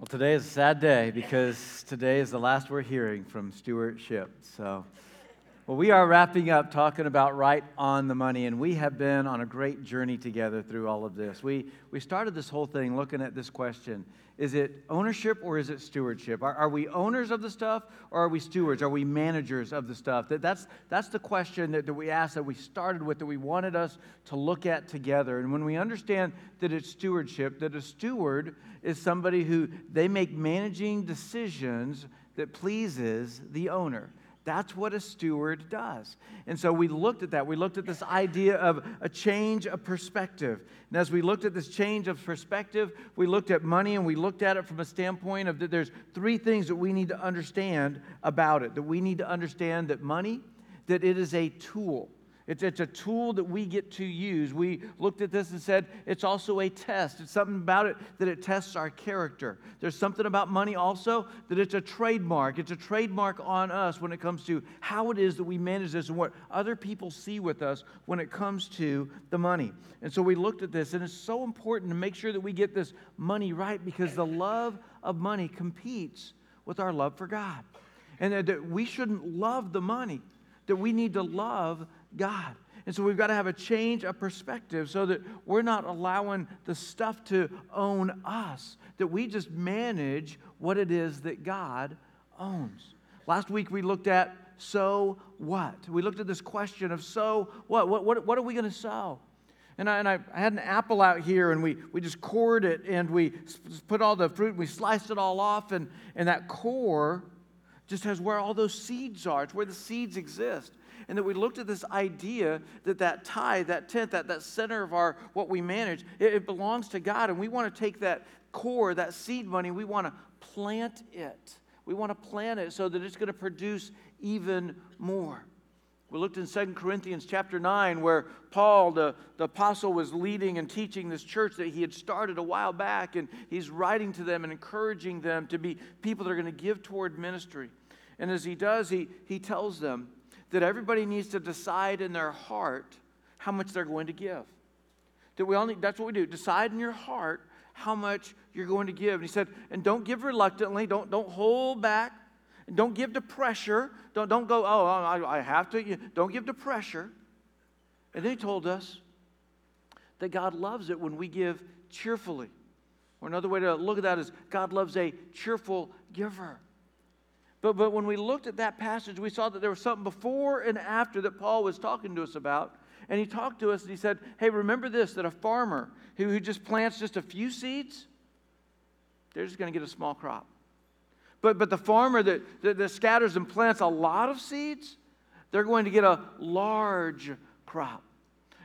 Well, today is a sad day because today is the last we're hearing from Stuart Shipp. Well, we are wrapping up talking about Right on the Money, and we have been on a great journey together through all of this. We started this whole thing looking at this question: is it ownership or is it stewardship? Are we owners of the stuff or are we stewards? Are we managers of the stuff? That's the question that we asked, that we started with, that we wanted us to look at together. And when we understand that it's stewardship, that a steward is somebody who they make managing decisions that pleases the owner. That's what a steward does. And so we looked at that. We looked at this idea of a change of perspective. And as we looked at this change of perspective, we looked at money, and we looked at it from a standpoint of that there's three things that we need to understand about it, that we need to understand that money, that it is a tool. It's a tool that we get to use. We looked at this and said it's also a test. It's something about it that it tests our character. There's something about money also that it's a trademark. It's a trademark on us when it comes to how it is that we manage this and what other people see with us when it comes to the money. And so we looked at this, and it's so important to make sure that we get this money right, because the love of money competes with our love for God. And that we shouldn't love the money, that we need to love God. And so we've got to have a change of perspective so that we're not allowing the stuff to own us, that we just manage what it is that God owns. Last week we looked at so what? We looked at this question of so what? What are we going to sow? And I had an apple out here, and we just cored it, and we put all the fruit, and we sliced it all off, and that core just has where all those seeds are. It's where the seeds exist. And that we looked at this idea that that tithe, that tenth, that center of our what we manage, it belongs to God. And we want to take that core, that seed money, we want to plant it. We want to plant it so that it's going to produce even more. We looked in 2 Corinthians chapter 9, where Paul, the apostle, was leading and teaching this church that he had started a while back. And he's writing to them and encouraging them to be people that are going to give toward ministry. And as he does, he tells them that everybody needs to decide in their heart how much they're going to give. That we all need, that's what we do. Decide in your heart how much you're going to give. And he said, and don't give reluctantly. Don't hold back. Don't give to pressure. Don't go, oh, I have to. Don't give to pressure. And then he told us that God loves it when we give cheerfully. Or another way to look at that is God loves a cheerful giver. But when we looked at that passage, we saw that there was something before and after that Paul was talking to us about. And he talked to us and he said, hey, remember this, that a farmer who just plants just a few seeds, they're just going to get a small crop. But the farmer that scatters and plants a lot of seeds, they're going to get a large crop.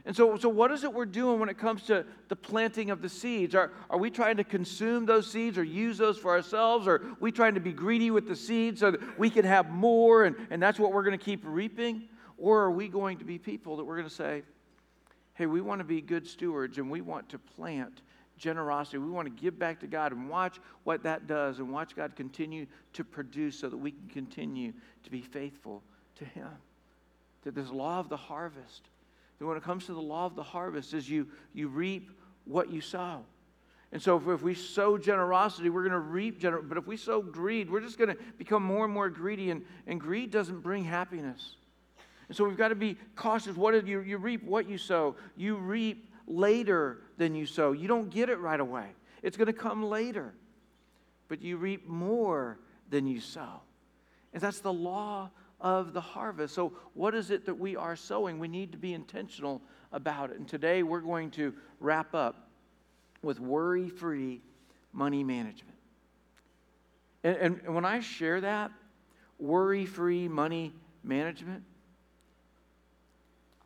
And so what is it we're doing when it comes to the planting of the seeds? Are we trying to consume those seeds or use those for ourselves? Or are we trying to be greedy with the seeds so that we can have more and that's what we're going to keep reaping? Or are we going to be people that we're going to say, hey, we want to be good stewards and we want to plant generosity. We want to give back to God and watch what that does and watch God continue to produce so that we can continue to be faithful to Him. That this law of the harvest, that when it comes to the law of the harvest is you reap what you sow. And so if we sow generosity, we're going to reap generosity. But if we sow greed, we're just going to become more and more greedy. And greed doesn't bring happiness. And so we've got to be cautious. You reap what you sow. You reap later than you sow. You don't get it right away. It's going to come later. But you reap more than you sow. And that's the law of the harvest. So what is it that we are sowing? We need to be intentional about it. And today we're going to wrap up with worry-free money management. And when I share that, worry-free money management,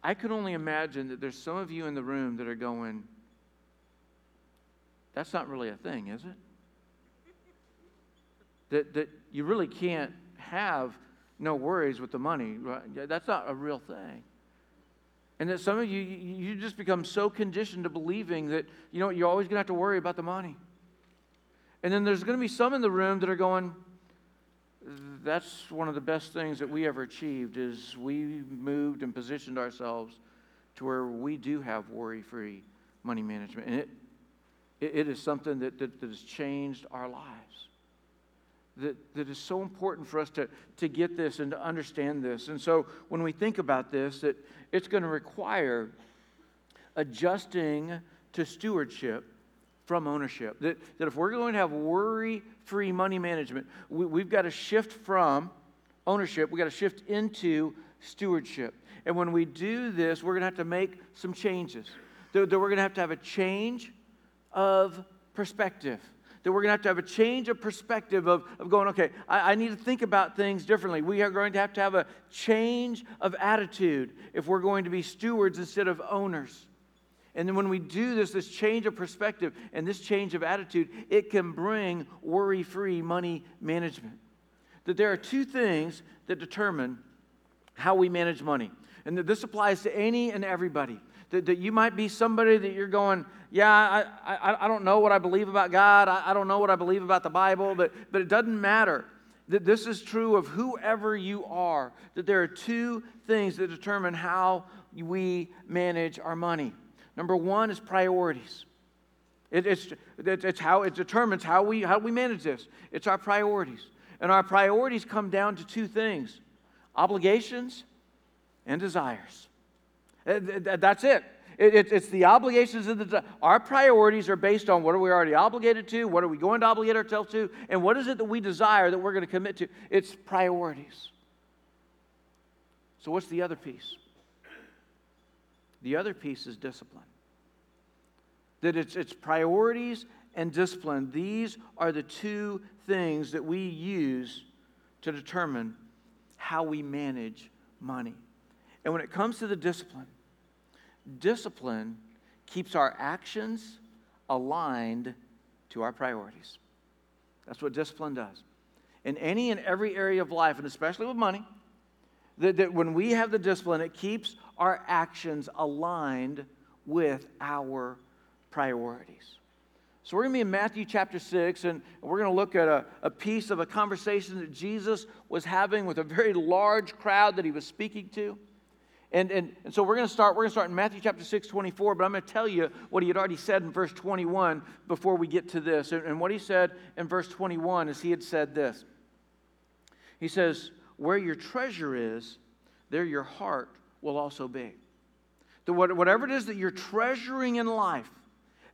I can only imagine that there's some of you in the room that are going, that's not really a thing, is it? That you really can't have no worries with the money, right? That's not a real thing. And that some of you just become so conditioned to believing that, you know, you're always going to have to worry about the money. And then there's going to be some in the room that are going, that's one of the best things that we ever achieved is we moved and positioned ourselves to where we do have worry-free money management. And it It is something that has changed our lives. That is so important for us to get this and to understand this. And so when we think about this, that it's going to require adjusting to stewardship from ownership. That if we're going to have worry-free money management, we've got to shift from ownership. We've got to shift into stewardship. And when we do this, we're going to have to make some changes. That we're going to have a change of perspective. That we're going to have a change of perspective of going, okay, I need to think about things differently. We are going to have a change of attitude if we're going to be stewards instead of owners. And then when we do this change of perspective and this change of attitude, it can bring worry-free money management. That there are two things that determine how we manage money. And that this applies to any and everybody. That you might be somebody that you're going, yeah, I don't know what I believe about God. I don't know what I believe about the Bible, but it doesn't matter. That this is true of whoever you are, that there are two things that determine how we manage our money. Number one is priorities. It's how it determines how we manage this. It's our priorities. And our priorities come down to two things: obligations and desires. That's it. It's the obligations of our priorities are based on what are we already obligated to, what are we going to obligate ourselves to, and what is it that we desire that we're going to commit to. It's priorities. So what's the other piece? The other piece is discipline. That it's priorities and discipline. These are the two things that we use to determine how we manage money. And when it comes to the discipline keeps our actions aligned to our priorities. That's what discipline does. In any and every area of life, and especially with money, that when we have the discipline, it keeps our actions aligned with our priorities. So we're going to be in Matthew chapter 6, and we're going to look at a piece of a conversation that Jesus was having with a very large crowd that he was speaking to. And so we're going to start in Matthew chapter 6, 24, but I'm going to tell you what he had already said in verse 21 before we get to this. And what he said in verse 21 is he had said this. He says, where your treasure is, there your heart will also be. That whatever it is that you're treasuring in life,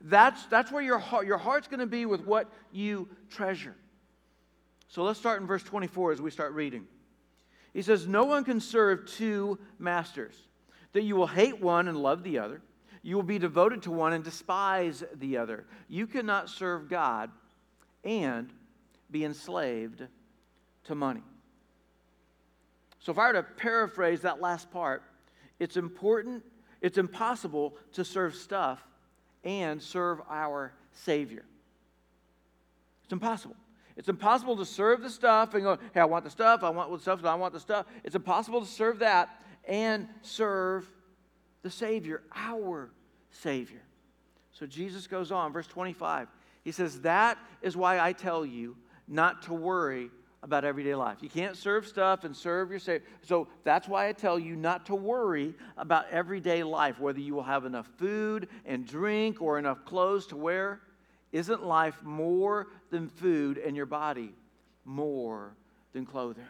that's where your heart's going to be with what you treasure. So let's start in verse 24 as we start reading. He says, no one can serve two masters, that you will hate one and love the other. You will be devoted to one and despise the other. You cannot serve God and be enslaved to money. So if I were to paraphrase that last part, it's impossible to serve stuff and serve our Savior. It's impossible. It's impossible to serve the stuff and go, hey, I want the stuff. It's impossible to serve that and serve the Savior, our Savior. So Jesus goes on, verse 25. He says, that is why I tell you not to worry about everyday life. You can't serve stuff and serve your Savior. So that's why I tell you not to worry about everyday life, whether you will have enough food and drink or enough clothes to wear. Isn't life more than food and your body more than clothing?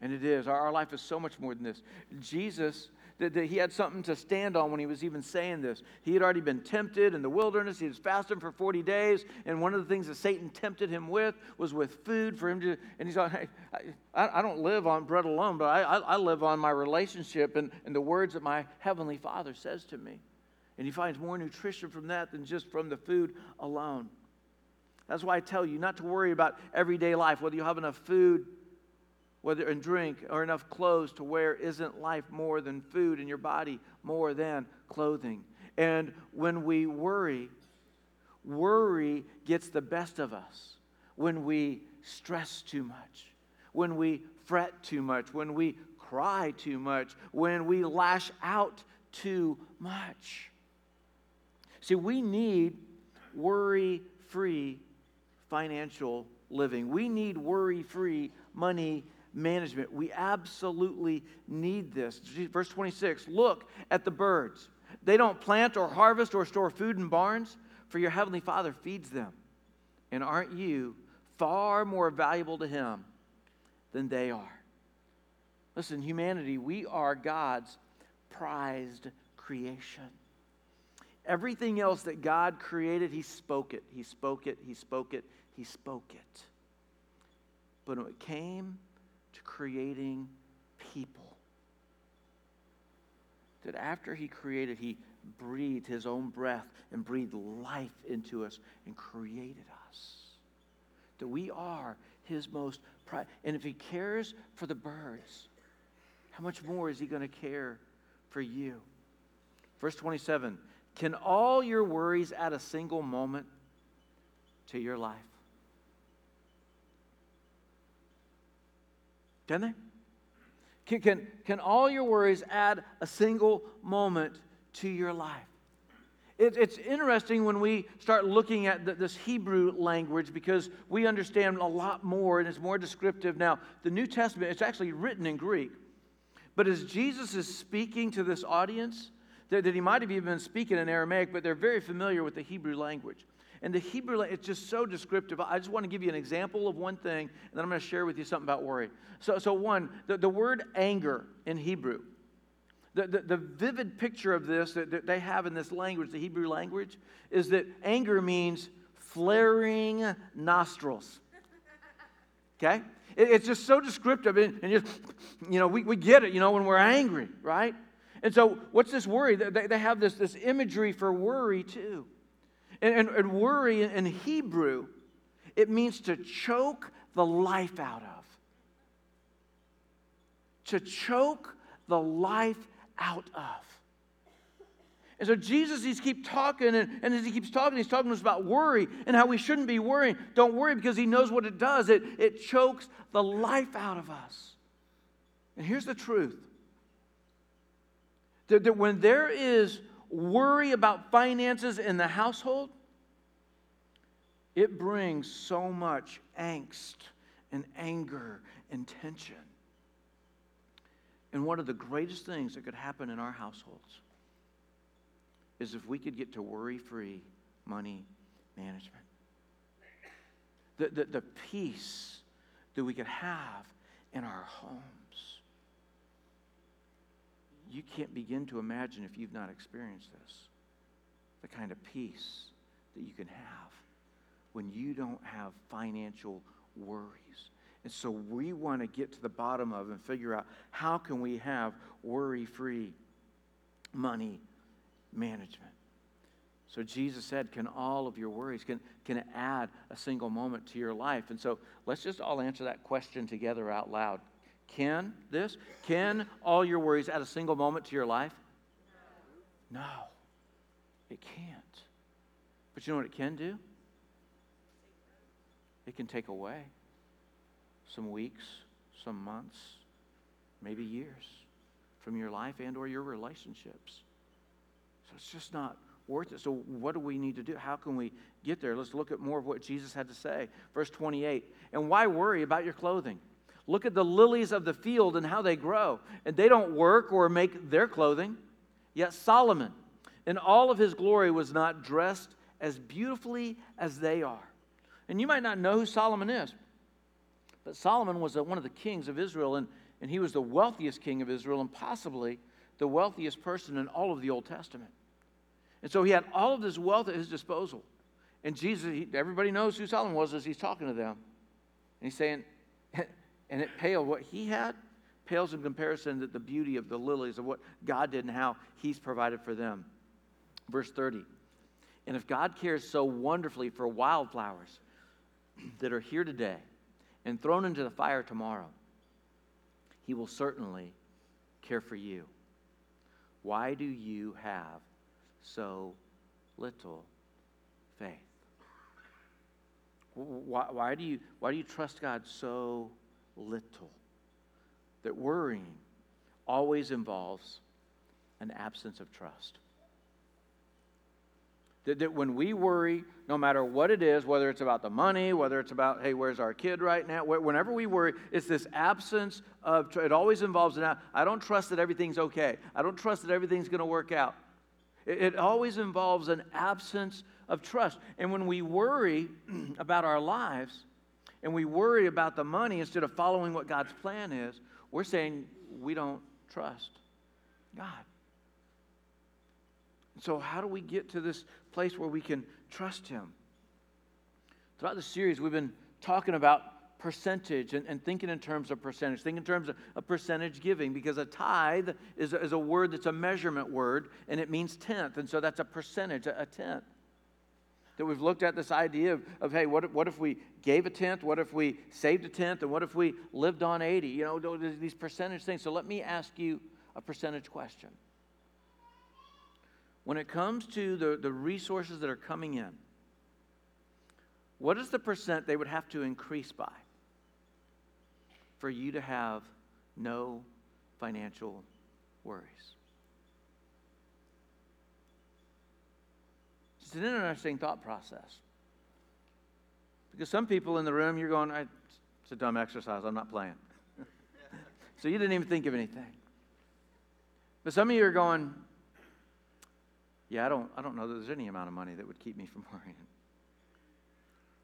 And it is. Our life is so much more than this. Jesus, that he had something to stand on when he was even saying this. He had already been tempted in the wilderness. He was fasting for 40 days. And one of the things that Satan tempted him with was with food for him to. And he's like, hey, I don't live on bread alone, but I live on my relationship and the words that my heavenly Father says to me. And he finds more nutrition from that than just from the food alone. That's why I tell you not to worry about everyday life, whether you have enough food whether and drink or enough clothes to wear. Isn't life more than food and your body more than clothing? And when we worry gets the best of us. When we stress too much, when we fret too much, when we cry too much, when we lash out too much. See, we need worry-free financial living. We need worry-free money management. We absolutely need this. Verse 26, look at the birds. They don't plant or harvest or store food in barns, for your heavenly Father feeds them. And aren't you far more valuable to him than they are? Listen, humanity, we are God's prized creation. Everything else that God created, he spoke it. He spoke it. He spoke it. He spoke it. But when it came to creating people, that after he created, he breathed his own breath and breathed life into us and created us. That we are his most prized. And if he cares for the birds, how much more is he going to care for you? Verse 27, can all your worries add a single moment to your life? Can they? Can all your worries add a single moment to your life? It's interesting when we start looking at this Hebrew language, because we understand a lot more and it's more descriptive now. The New Testament, it's actually written in Greek. But as Jesus is speaking to this audience, that he might have even been speaking in Aramaic, but they're very familiar with the Hebrew language. And the Hebrew, it's just so descriptive. I just want to give you an example of one thing, and then I'm going to share with you something about worry. So one, the word anger in Hebrew, the vivid picture of this that they have in this language, the Hebrew language, is that anger means flaring nostrils. Okay? It's just so descriptive, and just, you know, we get it, you know, when we're angry, right? And so what's this worry? They have this imagery for worry, too. And worry in Hebrew, it means to choke the life out of. To choke the life out of. And so Jesus, he's keep talking, and as he keeps talking, he's talking to us about worry and how we shouldn't be worrying. Don't worry, because he knows what it does. It chokes the life out of us. And here's the truth. That when there is worry about finances in the household, it brings so much angst and anger and tension. And one of the greatest things that could happen in our households is if we could get to worry-free money management. The peace that we could have in our homes. You can't begin to imagine, if you've not experienced this, the kind of peace that you can have when you don't have financial worries. And so we want to get to the bottom of and figure out, how can we have worry-free money management? So Jesus said, can all of your worries, can it add a single moment to your life? And so let's just all answer that question together out loud. Can all your worries add a single moment to your life? No, it can't. But you know what it can do? It can take away some weeks, some months, maybe years from your life and or your relationships. So it's just not worth it. So what do we need to do? How can we get there? Let's look at more of what Jesus had to say. Verse 28, and why worry about your clothing? Look at the lilies of the field and how they grow. And they don't work or make their clothing. Yet Solomon, in all of his glory, was not dressed as beautifully as they are. And you might not know who Solomon is. But Solomon was one of the kings of Israel. And he was the wealthiest king of Israel, and possibly the wealthiest person in all of the Old Testament. And so he had all of this wealth at his disposal. And Jesus, everybody knows who Solomon was as he's talking to them. And he's saying... And it paled, what he had pales in comparison to the beauty of the lilies, of what God did and how he's provided for them. Verse 30, and if God cares so wonderfully for wildflowers that are here today and thrown into the fire tomorrow, he will certainly care for you. Why do you have so little faith? Why do you trust God so little? That worrying always involves an absence of trust. That when we worry, no matter what it is, whether it's about the money, whether it's about, hey, where's our kid right now, whenever we worry, it's this absence of trust. It always involves an I don't trust that everything's okay. I don't trust that everything's going to work out. It always involves an absence of trust. And when we worry about our lives and we worry about the money instead of following what God's plan is, we're saying we don't trust God. So how do we get to this place where we can trust Him? Throughout the series, we've been talking about percentage and thinking in terms of percentage. Think in terms of percentage giving, because a tithe is a word that's a measurement word, and it means tenth. And so that's a percentage, a tenth. That we've looked at this idea of hey, what if we gave a tenth? What if we saved a tenth? And what if we lived on 80? You know, these percentage things. So let me ask you a percentage question. When it comes to the resources that are coming in, what is the percent they would have to increase by for you to have no financial worries? It's an interesting thought process. Because some people in the room, you're going, it's a dumb exercise, I'm not playing. So you didn't even think of anything. But some of you are going, yeah, I don't know that there's any amount of money that would keep me from worrying.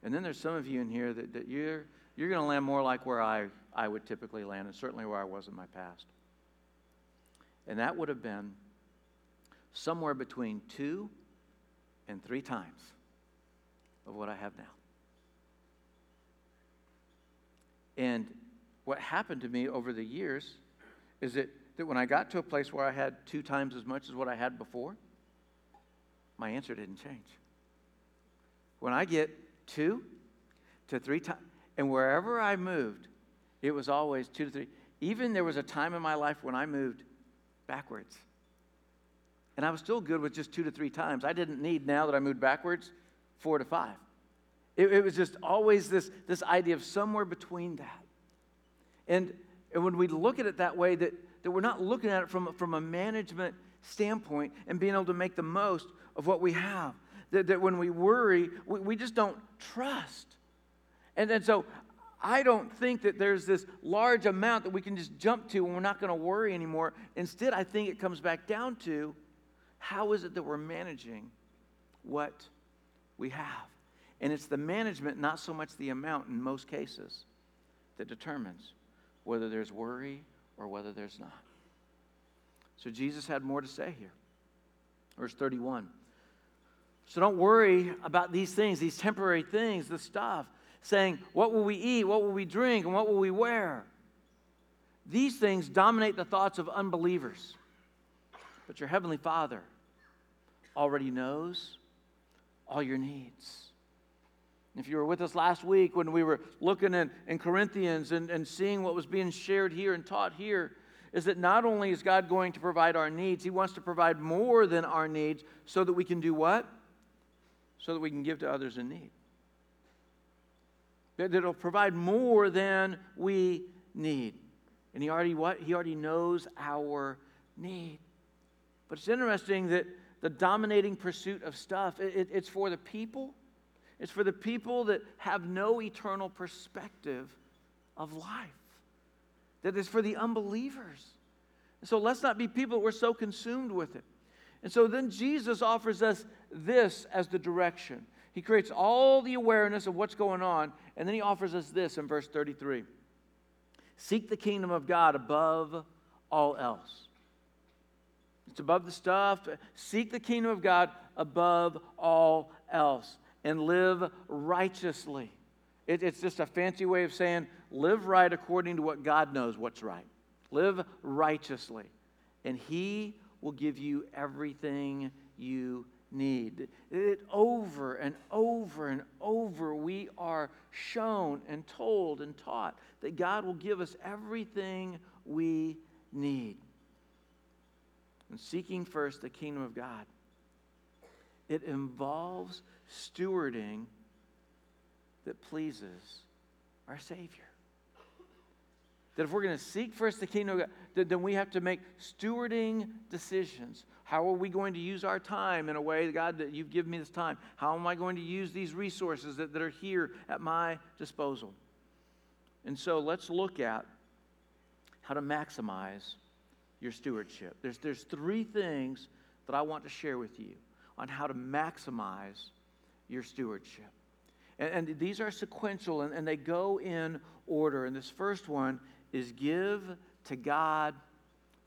And then there's some of you in here that you're going to land more like where I would typically land, and certainly where I was in my past. And that would have been somewhere between 2 and 3 times of what I have now. And what happened to me over the years is that when I got to a place where I had 2 times as much as what I had before, my answer didn't change. When I get 2 to 3 times, and wherever I moved, it was always 2 to 3. Even there was a time in my life when I moved backwards. And I was still good with just 2 to 3 times. I didn't need, now that I moved backwards, 4 to 5. It was just always this idea of somewhere between that. And when we look at it that way, that we're not looking at it from a management standpoint and being able to make the most of what we have. That when we worry, we just don't trust. And so I don't think that there's this large amount that we can just jump to and we're not going to worry anymore. Instead, I think it comes back down to how is it that we're managing what we have? And it's the management, not so much the amount in most cases, that determines whether there's worry or whether there's not. So Jesus had more to say here. Verse 31. So don't worry about these things, these temporary things, the stuff, saying, what will we eat, what will we drink, and what will we wear? These things dominate the thoughts of unbelievers. But your Heavenly Father already knows all your needs. If you were with us last week when we were looking in Corinthians and seeing what was being shared here and taught here, is that not only is God going to provide our needs, He wants to provide more than our needs so that we can do what? So that we can give to others in need. That it'll provide more than we need. And He already knows our need. But it's interesting that the dominating pursuit of stuff, it's for the people. It's for the people that have no eternal perspective of life. That is for the unbelievers. And so let's not be people that we're so consumed with it. And so then Jesus offers us this as the direction. He creates all the awareness of what's going on, and then He offers us this in verse 33. Seek the kingdom of God above all else. It's above the stuff. Seek the kingdom of God above all else and live righteously. It's just a fancy way of saying live right according to what God knows what's right. Live righteously, and He will give you everything you need. Over and over and over, we are shown and told and taught that God will give us everything we need. And seeking first the kingdom of God, it involves stewarding that pleases our Savior. That if we're going to seek first the kingdom of God, then we have to make stewarding decisions. How are we going to use our time in a way, God, that You've given me this time? How am I going to use these resources that are here at my disposal? And so let's look at how to maximize your stewardship. There's 3 things that I want to share with you on how to maximize your stewardship. And these are sequential, and they go in order. And this first one is give to God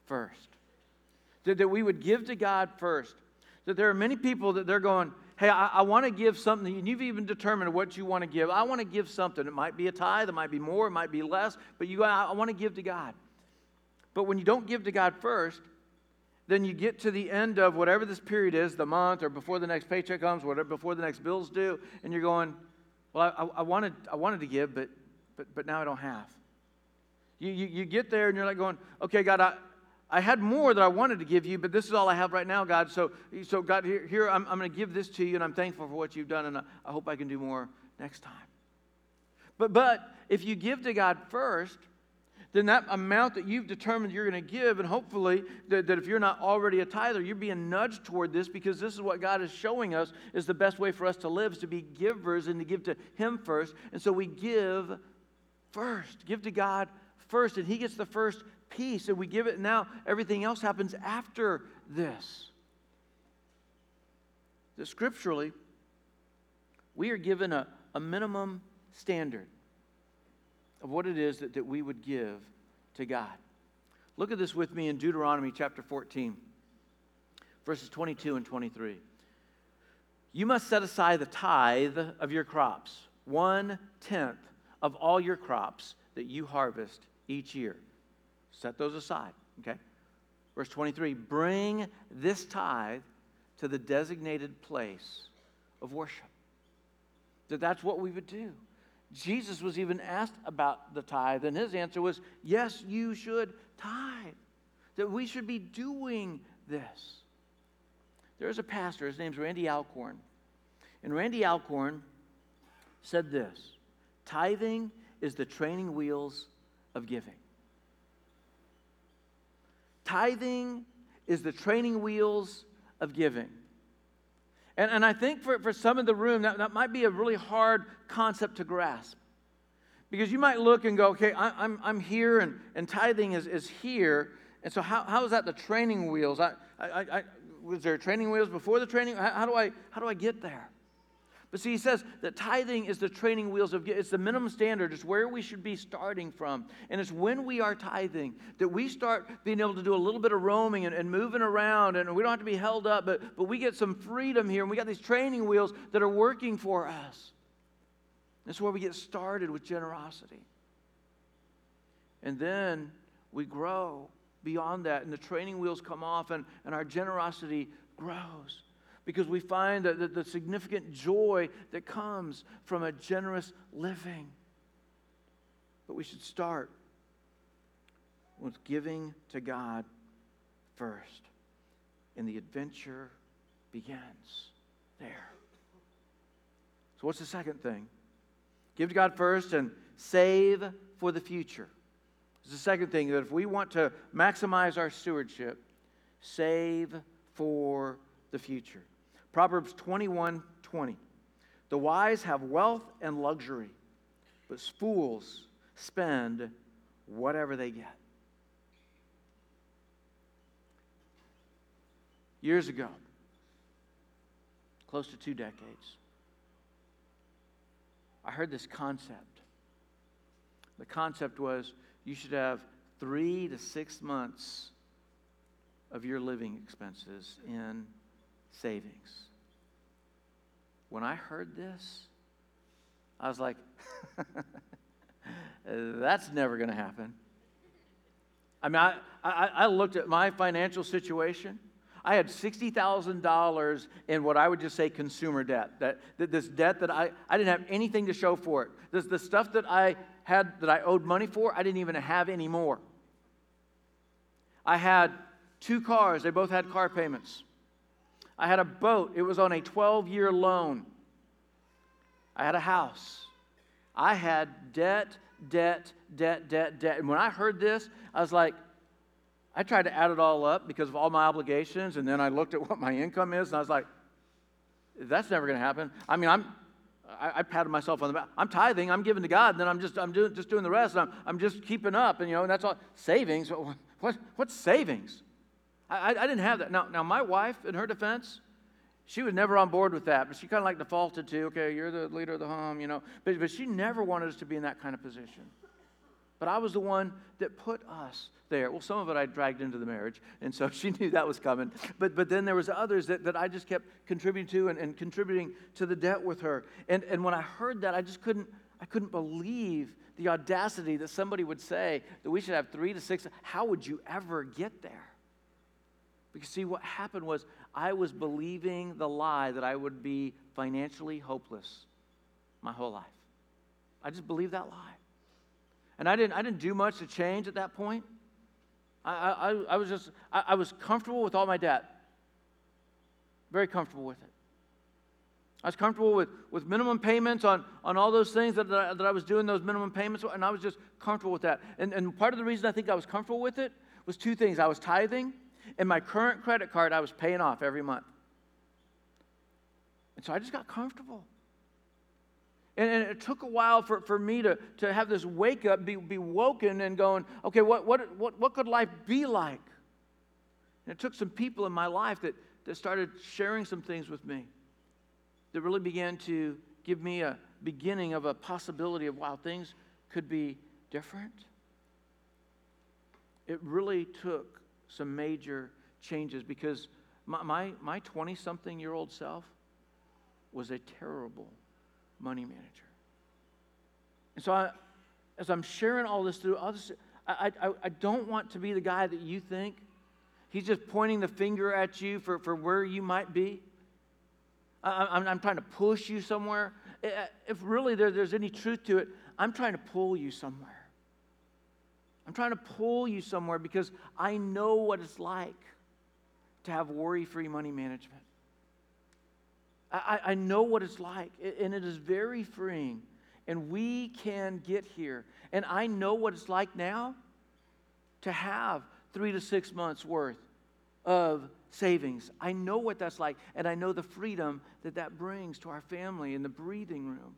first. That we would give to God first. That there are many people that they're going, hey, I want to give something. And you've even determined what you want to give. I want to give something. It might be a tithe. It might be more. It might be less. But I want to give to God. But when you don't give to God first, then you get to the end of whatever this period is, the month or before the next paycheck comes, whatever before the next bill's due, and you're going, well, I wanted to give, but now I don't have. You get there and you're like going, okay, God, I had more that I wanted to give you, but this is all I have right now, God. So God, here I'm going to give this to you, and I'm thankful for what you've done, and I hope I can do more next time. But if you give to God first, then that amount that you've determined you're going to give, and hopefully that if you're not already a tither, you're being nudged toward this, because this is what God is showing us is the best way for us to live, is to be givers and to give to Him first. And so we give first. Give to God first, and He gets the first piece, and we give it. Now everything else happens after this. That scripturally, we are given a minimum standard of what it is that we would give to God. Look at this with me in Deuteronomy chapter 14, verses 22 and 23. You must set aside the tithe of your crops, 1/10 of all your crops that you harvest each year. Set those aside, okay? Verse 23, bring this tithe to the designated place of worship. That's what we would do. Jesus was even asked about the tithe, and his answer was, yes, you should tithe, that we should be doing this. There's a pastor, his name's Randy Alcorn, and Randy Alcorn said this, tithing is the training wheels of giving. Tithing is the training wheels of giving. And I think for some in the room, that might be a really hard concept to grasp. Because you might look and go, okay, I'm here, and tithing is here. And so how is that the training wheels? I was there training wheels before the training? How do I get there? But see, he says that tithing is the training wheels of giving. It's the minimum standard. It's where we should be starting from. And it's when we are tithing that we start being able to do a little bit of roaming and moving around. And we don't have to be held up, but we get some freedom here. And we got these training wheels that are working for us. That's where we get started with generosity. And then we grow beyond that. And the training wheels come off, and our generosity grows. Because we find the significant joy that comes from a generous living. But we should start with giving to God first. And the adventure begins there. So what's the second thing? Give to God first and save for the future. It's the second thing, that if we want to maximize our stewardship, save for the future. Proverbs 21:20. The wise have wealth and luxury, but fools spend whatever they get. Years ago, close to 2 decades, I heard this concept. The concept was you should have 3 to 6 months of your living expenses in savings. When I heard this, I was like, that's never going to happen. I mean, I looked at my financial situation. I had $60,000 in what I would just say consumer debt, that this debt that I didn't have anything to show for it. The stuff that I had that I owed money for, I didn't even have anymore. I had 2 cars. They both had car payments. I had a boat. It was on a 12-year loan. I had a house. I had debt. And when I heard this, I was like, I tried to add it all up because of all my obligations, and then I looked at what my income is, and I was like, that's never going to happen. I mean, I patted myself on the back. I'm tithing. I'm giving to God, and then I'm just doing the rest, and I'm just keeping up, and and that's all. Savings? What's savings? I didn't have that. Now, my wife, in her defense, She was never on board with that, but she kind of like defaulted to, okay, you're the leader of the home, you know. But she never wanted us to be in that kind of position. But I was the one that put us there. Well, some of it I dragged into the marriage, and so she knew that was coming. But then there was others that I just kept contributing to and contributing to the debt with her. And when I heard that, I just couldn't believe the audacity that somebody would say that we should have 3 to 6. How would you ever get there? Because see, what happened was I was believing the lie that I would be financially hopeless my whole life. I just believed that lie. And I didn't do much to change at that point. I was comfortable with all my debt. Very comfortable with it. I was comfortable with minimum payments on all those things that I was doing, those minimum payments, and I was just comfortable with that. And part of the reason I think I was comfortable with it was two things. I was tithing, and my current credit card I was paying off every month. And so I just got comfortable. And it took a while for me to have this wake up, be woken and going, okay, what could life be like? And it took some people in my life that started sharing some things with me that really began to give me a beginning of a possibility of, wow, things could be different. It really took some major changes because my 20-something-year-old self was a terrible money manager. And so as I'm sharing all this through others, I don't want to be the guy that you think. He's just pointing the finger at you for where you might be. I'm trying to push you somewhere. If really there's any truth to it, I'm trying to pull you somewhere. I'm trying to pull you somewhere because I know what it's like to have worry-free money management. I know what it's like, and it is very freeing, and we can get here. And I know what it's like now to have 3 to 6 months worth of savings. I know what that's like, and I know the freedom that brings to our family in the breathing room.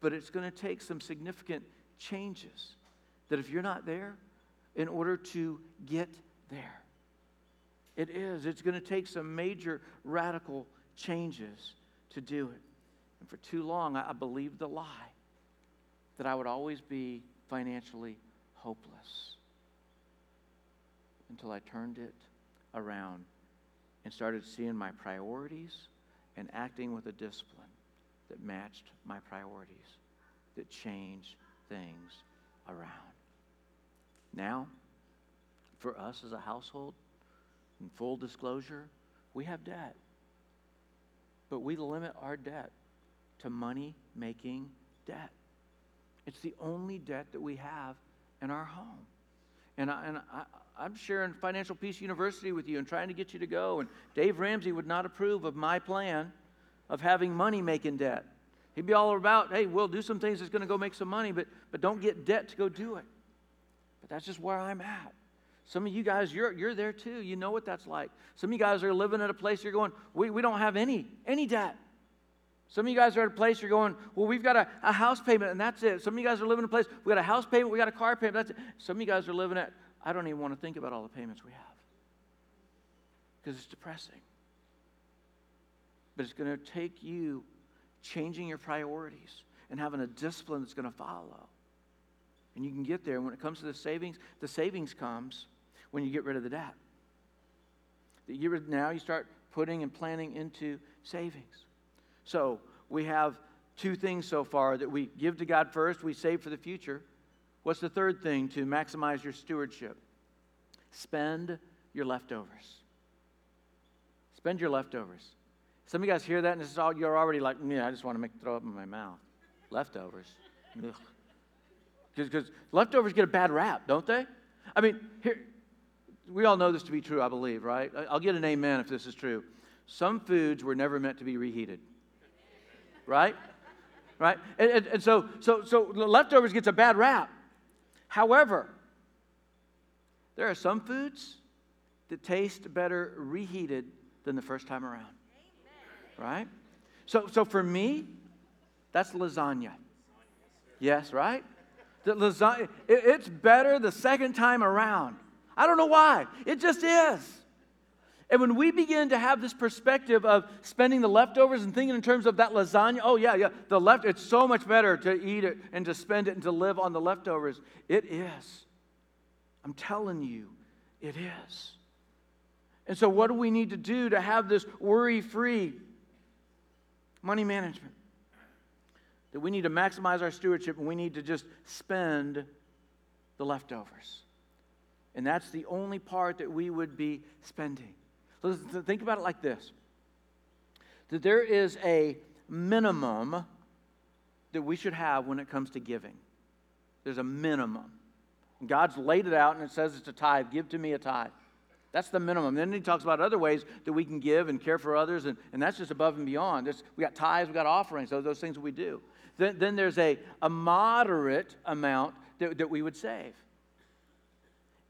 But it's going to take some significant changes that if you're not there, in order to get there. It is. It's going to take some major radical changes to do it. And for too long, I believed the lie that I would always be financially hopeless until I turned it around and started seeing my priorities and acting with a discipline that matched my priorities, that changed things around. Now, for us as a household, in full disclosure, we have debt. But we limit our debt to money-making debt. It's the only debt that we have in our home. And I'm sharing Financial Peace University with you and trying to get you to go. And Dave Ramsey would not approve of my plan of having money-making debt. He'd be all about, hey, we'll do some things that's going to go make some money, but don't get debt to go do it. But that's just where I'm at. Some of you guys, you're there too. You know what that's like. Some of you guys are living at a place you're going, we don't have any debt. Some of you guys are at a place you're going, well, we've got a house payment and that's it. Some of you guys are living in a place, we got a house payment, we got a car payment, that's it. Some of you guys are living at, I don't even want to think about all the payments we have because it's depressing. But it's going to take you changing your priorities and having a discipline that's going to follow. And you can get there. And when it comes to the savings comes when you get rid of the debt. Now you start putting and planning into savings. So we have two things so far that we give to God first, we save for the future. What's the third thing to maximize your stewardship? Spend your leftovers. Spend your leftovers. Some of you guys hear that and this is all, you're already like, yeah, I just want to throw up in my mouth. Leftovers. Ugh. Because leftovers get a bad rap, don't they? I mean, here, we all know this to be true, I believe, right? I'll get an amen if this is true. Some foods were never meant to be reheated, right? Right? And so leftovers gets a bad rap. However, there are some foods that taste better reheated than the first time around, right? So for me, that's lasagna. Yes, right? That lasagna, it's better the second time around. I don't know why. It just is. And when we begin to have this perspective of spending the leftovers and thinking in terms of that lasagna, oh yeah, the left, it's so much better to eat it and to spend it and to live on the leftovers. It is. I'm telling you, it is. And so what do we need to do to have this worry-free money management? That we need to maximize our stewardship and we need to just spend the leftovers. And that's the only part that we would be spending. So think about it like this. That there is a minimum that we should have when it comes to giving. There's a minimum. And God's laid it out and it says it's a tithe. Give to me a tithe. That's the minimum. Then he talks about other ways that we can give and care for others, and that's just above and beyond. We got tithes, we got offerings, those things that we do. Then there's a moderate amount that we would save.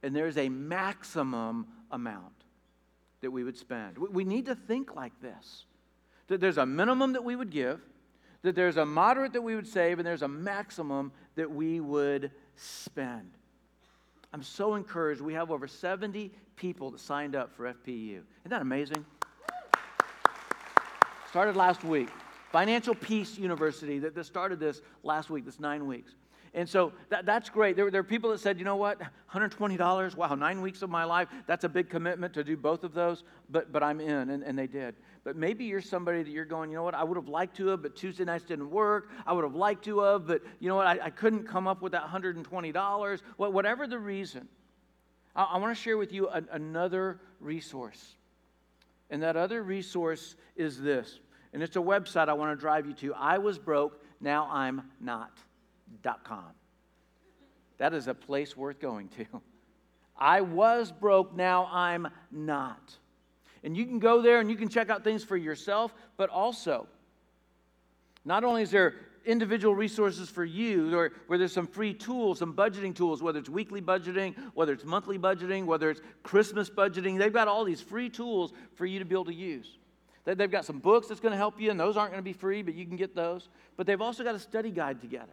And there's a maximum amount that we would spend. We need to think like this. That there's a minimum that we would give, that there's a moderate that we would save, and there's a maximum that we would spend. I'm so encouraged. We have over 70 people that signed up for FPU. Isn't that amazing? Started last week. Financial Peace University that started this last week, this 9 weeks. And so that's great. There are people that said, you know what, $120, wow, 9 weeks of my life, that's a big commitment to do both of those, but I'm in, and they did. But maybe you're somebody that you're going, you know what, I would have liked to have, but Tuesday nights didn't work. I would have liked to have, but you know what, I couldn't come up with that $120. Well, whatever the reason, I want to share with you another resource. And that other resource is this. And it's a website I want to drive you to. I was broke, now I'm not. .com. That is a place worth going to. I was broke, now I'm not. And you can go there and you can check out things for yourself, but also, not only is there individual resources for you, or where there's some free tools, some budgeting tools, whether it's weekly budgeting, whether it's monthly budgeting, whether it's Christmas budgeting, they've got all these free tools for you to be able to use. They've got some books that's going to help you, and those aren't going to be free, but you can get those. But they've also got a study guide together.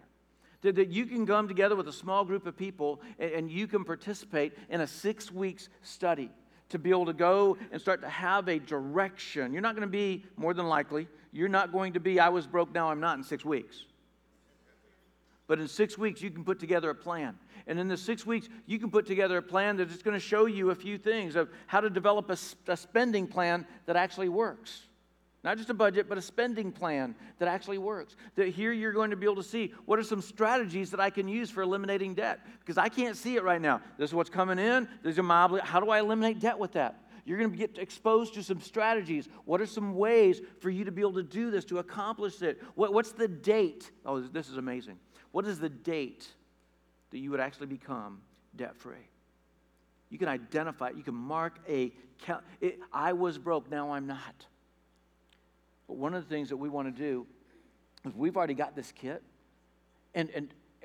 That you can come together with a small group of people and you can participate in a 6 weeks study to be able to go and start to have a direction. You're not going to be, more than likely, you're not going to be, I was broke, now I'm not in 6 weeks. But in 6 weeks, you can put together a plan. And in the 6 weeks, you can put together a plan that's going to show you a few things of how to develop a spending plan that actually works. Not just a budget, but a spending plan that actually works. That here you're going to be able to see what are some strategies that I can use for eliminating debt. Because I can't see it right now. This is what's coming in. These are my obligations. How do I eliminate debt with that? You're going to get exposed to some strategies. What are some ways for you to be able to do this, to accomplish it? What's the date? Oh, this is amazing. What is the date that you would actually become debt-free? You can identify it. You can mark I was broke, now I'm not. But one of the things that we want to do is we've already got this kit, and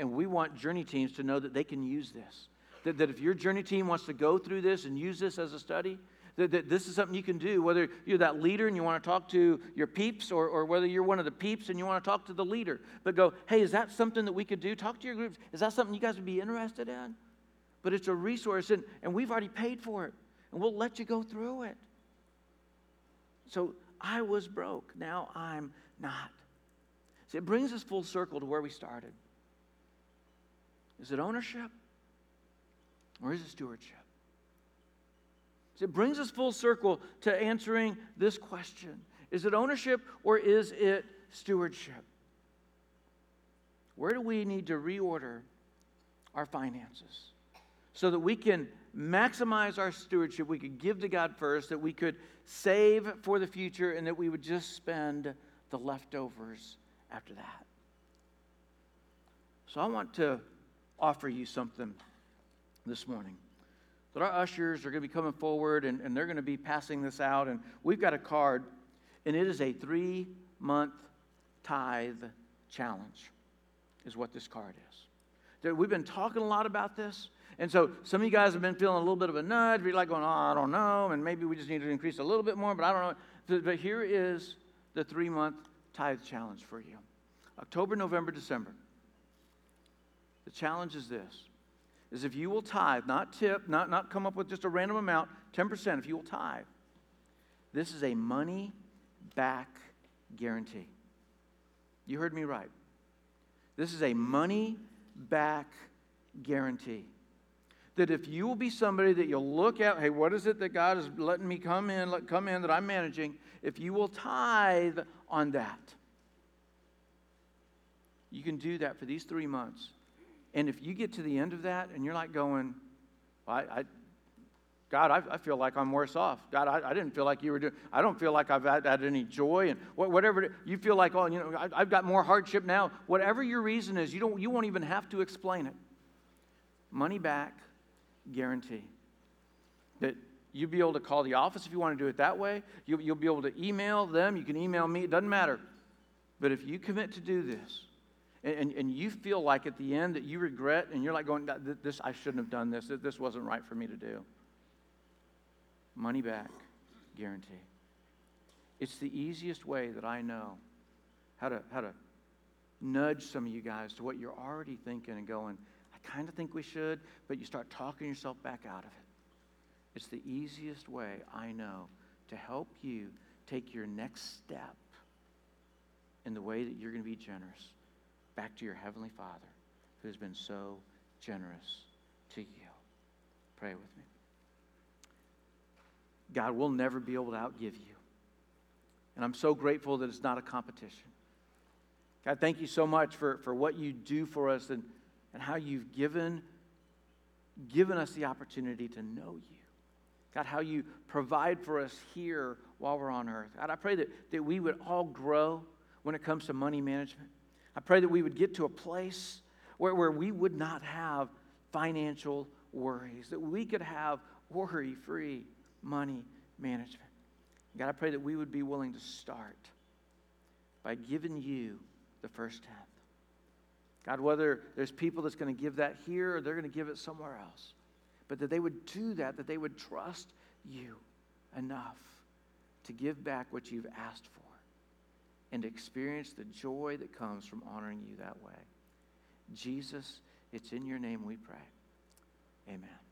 we want journey teams to know that they can use this. That if your journey team wants to go through this and use this as a study, that this is something you can do, whether you're that leader and you want to talk to your peeps or whether you're one of the peeps and you want to talk to the leader. But go, hey, is that something that we could do? Talk to your groups. Is that something you guys would be interested in? But it's a resource, and we've already paid for it, and we'll let you go through it. So I was broke, now I'm not. See, it brings us full circle to where we started. Is it ownership or is it stewardship? See, it brings us full circle to answering this question. Is it ownership or is it stewardship? Where do we need to reorder our finances so that we can maximize our stewardship, we could give to God first, that we could save for the future, and that we would just spend the leftovers after that? So I want to offer you something this morning. That our ushers are going to be coming forward, and they're going to be passing this out, and we've got a card, and it is a 3-month tithe challenge, is what this card is. We've been talking a lot about this. And so some of you guys have been feeling a little bit of a nudge. You're like going, oh, I don't know, and maybe we just need to increase a little bit more, but I don't know. But here is the 3-month tithe challenge for you. October, November, December. The challenge is this, is if you will tithe, not tip, not come up with just a random amount, 10%, if you will tithe, This is a money back guarantee. You heard me right. This is a money back guarantee. That if you will be somebody that you'll look at, hey, what is it that God is letting me come in that I'm managing? If you will tithe on that, you can do that for these 3 months. And if you get to the end of that and you're like going, God, I feel like I'm worse off. God, I didn't feel like you were doing. I don't feel like I've had any joy and whatever you feel like. Oh, you know, I've got more hardship now. Whatever your reason is, you won't even have to explain it. Money back guarantee. That you'll be able to call the office if you want to do it that way. You'll be able to email them. You can email me. It doesn't matter. But if you commit to do this, and you feel like at the end that you regret and you're like going, this I shouldn't have done this. This wasn't right for me to do. Money back guarantee. It's the easiest way that I know how to nudge some of you guys to what you're already thinking and going, I kind of think we should, but you start talking yourself back out of it. It's the easiest way I know to help you take your next step in the way that you're going to be generous back to your Heavenly Father who has been so generous to you. Pray with me. God, we'll never be able to outgive you. And I'm so grateful that it's not a competition. God, thank you so much for what you do for us and how you've given us the opportunity to know you. God, how you provide for us here while we're on earth. God, I pray that we would all grow when it comes to money management. I pray that we would get to a place where we would not have financial worries, that we could have worry-free money management. God, I pray that we would be willing to start by giving you the first tenth. God, whether there's people that's going to give that here or they're going to give it somewhere else, but that they would do that they would trust you enough to give back what you've asked for and experience the joy that comes from honoring you that way. Jesus, it's in your name we pray. Amen.